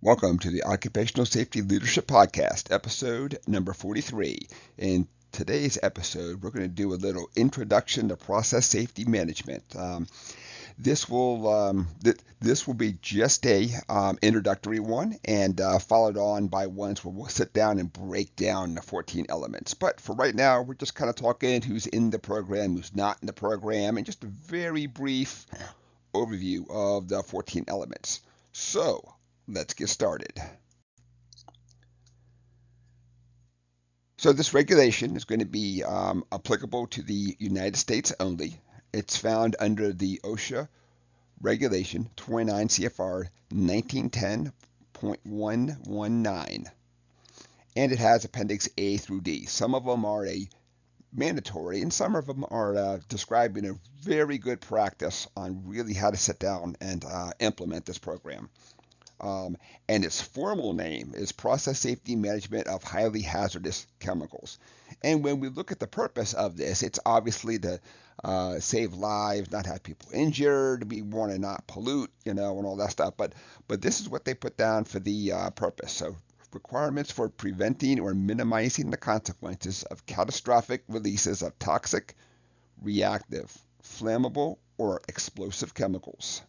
Welcome to the Occupational Safety Leadership Podcast, episode number 43. In today's episode, we're going to do a little introduction to process safety management. This will be just a introductory one, and followed on by ones where we'll sit down and break down the 14 elements. But for right now, we're just kind of talking who's in the program, who's not in the program, and just a very brief overview of the 14 elements. So let's get started. So this regulation is going to be applicable to the United States only. It's found under the OSHA regulation 29 CFR 1910.119. And it has appendix A through D. Some of them are mandatory, and some of them are describing a very good practice on really how to sit down and implement this program. And its formal name is Process Safety Management of Highly Hazardous Chemicals. And when we look at the purpose of this, it's obviously to save lives, not have people injured. We want to not pollute, and all that stuff. But this is what they put down for the purpose. So requirements for preventing or minimizing the consequences of catastrophic releases of toxic, reactive, flammable, or explosive chemicals.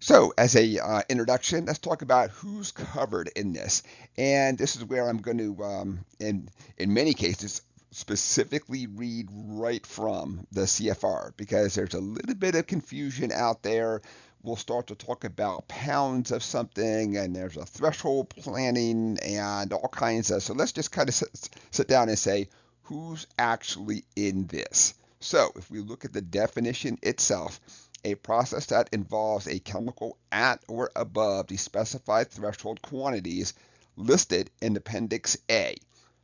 So as a introduction, let's talk about who's covered in this. And this is where I'm going to, in many cases, specifically read right from the CFR, because there's a little bit of confusion out there. We'll start to talk about pounds of something, and there's a threshold planning and all kinds of. So let's just kind of sit down and say, who's actually in this? So if we look at the definition itself, a process that involves a chemical at or above the specified threshold quantities listed in Appendix A.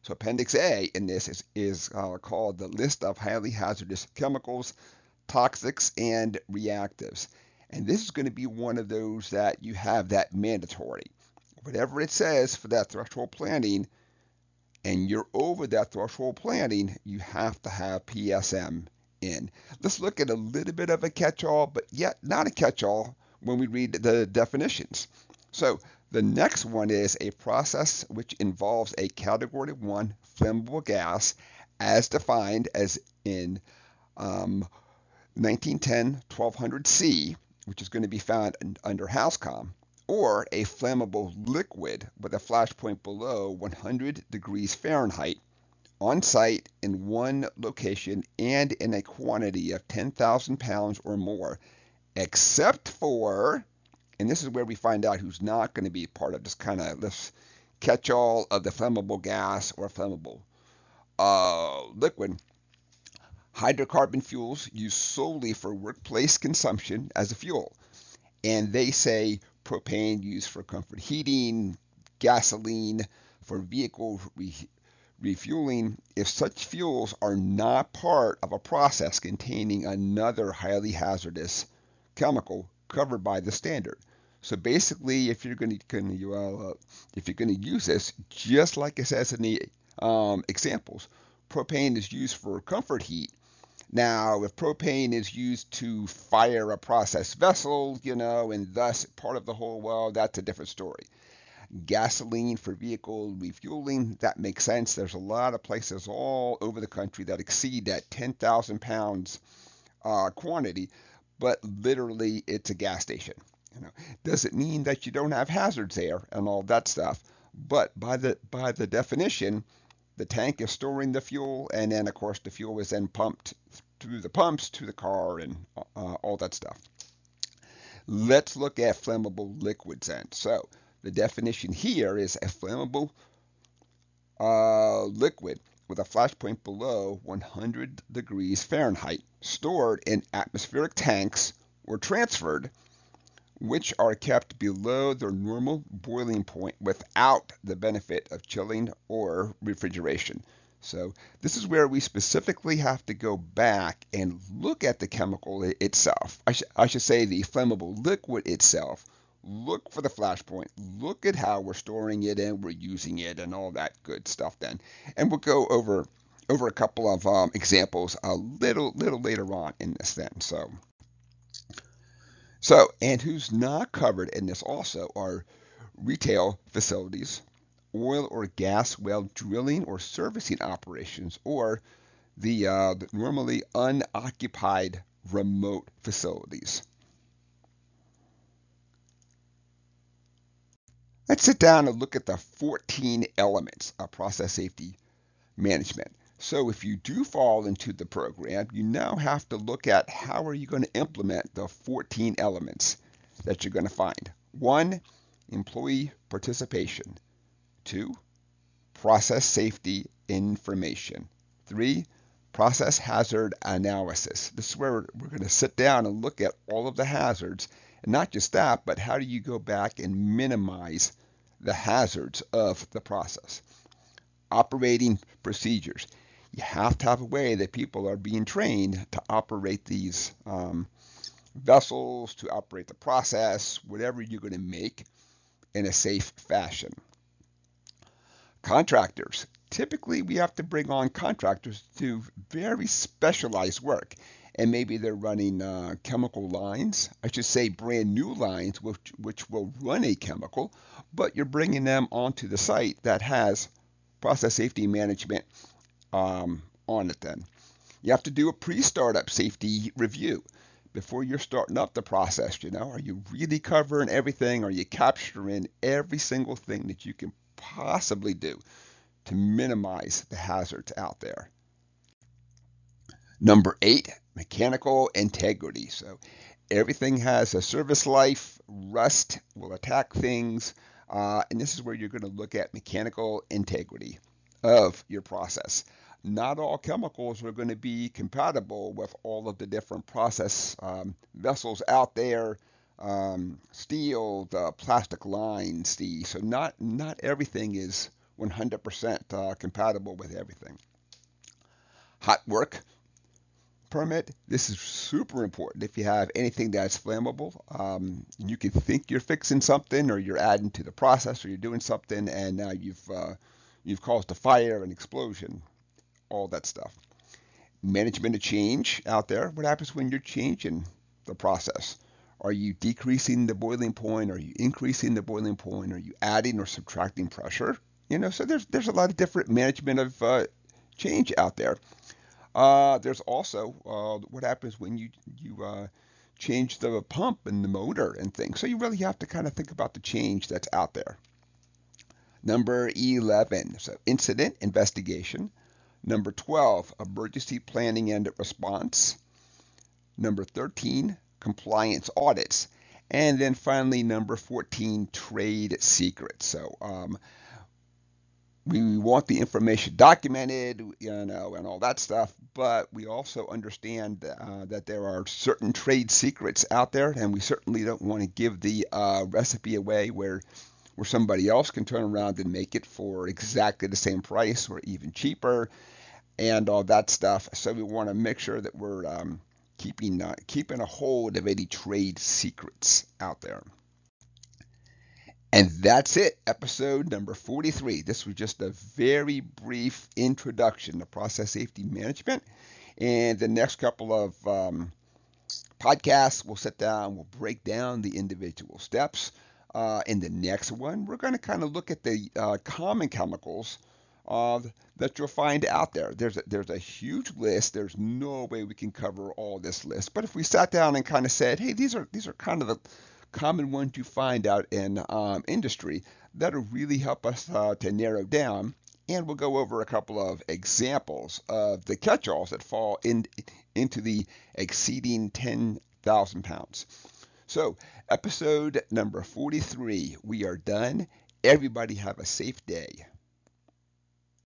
So Appendix A in this is called the list of highly hazardous chemicals, toxics, and reactives. And this is going to be one of those that you have that mandatory. Whatever it says for that threshold planning, and you're over that threshold planning, you have to have PSM in. Let's look at a little bit of a catch-all, but yet not a catch-all when we read the definitions. So the next one is a process which involves a Category 1 flammable gas as defined as in 1910-1200C, which is going to be found under HazCom, or a flammable liquid with a flashpoint below 100 degrees Fahrenheit on site in one location and in a quantity of 10,000 pounds or more, except for, and this is where we find out who's not going to be part of this kind of this catch-all of the flammable gas or flammable liquid, hydrocarbon fuels used solely for workplace consumption as a fuel. And they say propane used for comfort heating, gasoline for vehicle refueling, if such fuels are not part of a process containing another highly hazardous chemical covered by the standard. So basically, if you're going to use this, just like it says in the examples, propane is used for comfort heat. Now, if propane is used to fire a process vessel, and thus part of the whole well, that's a different story. Gasoline for vehicle refueling, that makes sense. There's a lot of places all over the country that exceed that 10,000 pounds quantity, but literally it's a gas station. Doesn't mean that you don't have hazards there and all that stuff, but by the definition, the tank is storing the fuel, and then of course the fuel is then pumped through the pumps to the car and all that stuff. Let's look at flammable liquids then. So the definition here is a flammable liquid with a flashpoint below 100 degrees Fahrenheit, stored in atmospheric tanks or transferred, which are kept below their normal boiling point without the benefit of chilling or refrigeration. So this is where we specifically have to go back and look at the chemical itself. I should say the flammable liquid itself. Look for the flashpoint, look at how we're storing it and we're using it and all that good stuff then. And we'll go over a couple of examples a little later on in this then. So So, and who's not covered in this also are retail facilities, oil or gas well drilling or servicing operations, or the normally unoccupied remote facilities. Let's sit down and look at the 14 elements of process safety management. So if you do fall into the program, you now have to look at how are you going to implement the 14 elements that you're going to find. 1, employee participation. 2, process safety information. 3, process hazard analysis. This is where we're going to sit down and look at all of the hazards, and not just that, but how do you go back and minimize the hazards of the process. Operating procedures. You have to have a way that people are being trained to operate these vessels, to operate the process, whatever you're going to make, in a safe fashion. Contractors. Typically, we have to bring on contractors to very specialized work, and maybe they're running chemical lines. I should say brand new lines, which will run a chemical, but you're bringing them onto the site that has process safety management on it then. You have to do a pre-startup safety review before you're starting up the process. You know, are you really covering everything? Are you capturing every single thing that you can possibly do to minimize the hazards out there? Number 8, mechanical integrity. So everything has a service life, rust will attack things, and this is where you're going to look at mechanical integrity of your process. Not all chemicals are going to be compatible with all of the different process vessels out there, steel, the plastic lines, so not everything is 100% compatible with everything. Hot work permit. This is super important. If you have anything that's flammable, you can think you're fixing something, or you're adding to the process, or you're doing something, and now you've caused a fire, an explosion, all that stuff. Management of change out there. What happens when you're changing the process? Are you decreasing the boiling point? Are you increasing the boiling point? Are you adding or subtracting pressure? You know, so there's a lot of different management of change out there. There's also what happens when you change the pump and the motor and things. So you really have to kind of think about the change that's out there. Number 11, so incident investigation. Number 12, emergency planning and response. Number 13, compliance audits. And then finally, number 14, trade secrets. So we want the information documented, you know, and all that stuff, but we also understand that there are certain trade secrets out there, and we certainly don't want to give the recipe away where somebody else can turn around and make it for exactly the same price or even cheaper and all that stuff. So we want to make sure that we're keeping a hold of any trade secrets out there. And that's it, episode number 43. This was just a very brief introduction to process safety management. And the next couple of podcasts, we'll sit down, we'll break down the individual steps. In the next one, we're going to kind of look at the common chemicals that you'll find out there. There's a huge list. There's no way we can cover all this list. But if we sat down and kind of said, hey, these are kind of the common ones you find out in industry, that'll really help us to narrow down, and we'll go over a couple of examples of the catch-alls that fall into the exceeding 10,000 pounds. So episode number 43, we are done. Everybody have a safe day.